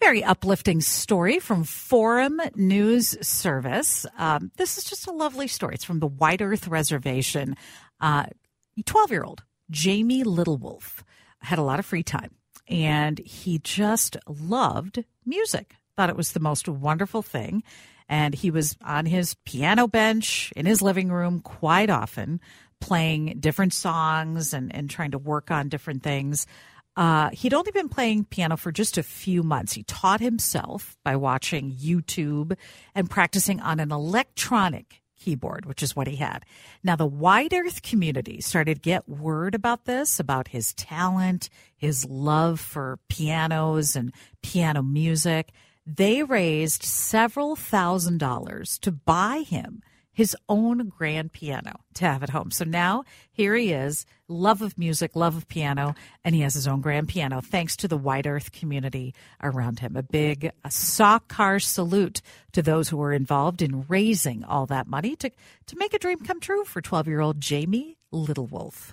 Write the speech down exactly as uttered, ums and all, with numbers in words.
Very uplifting story from Forum News Service. Um, this is just a lovely story. It's from the White Earth Reservation. Uh, twelve-year-old Jamie Littlewolf had a lot of free time, and he just loved music. Thought it was the most wonderful thing. And he was on his piano bench in his living room quite often, playing different songs and, and trying to work on different things. Uh, he'd only been playing piano for just a few months. He taught himself by watching YouTube and practicing on an electronic keyboard, which is what he had. Now, the Wide Earth community started to get word about this, about his talent, his love for pianos and piano music. They raised several thousand dollars to buy him his own grand piano to have at home. So now here he is, love of music, love of piano, and he has his own grand piano thanks to the White Earth community around him. A big a Sawkar salute to those who were involved in raising all that money to, to make a dream come true for twelve-year-old Jamie Littlewolf.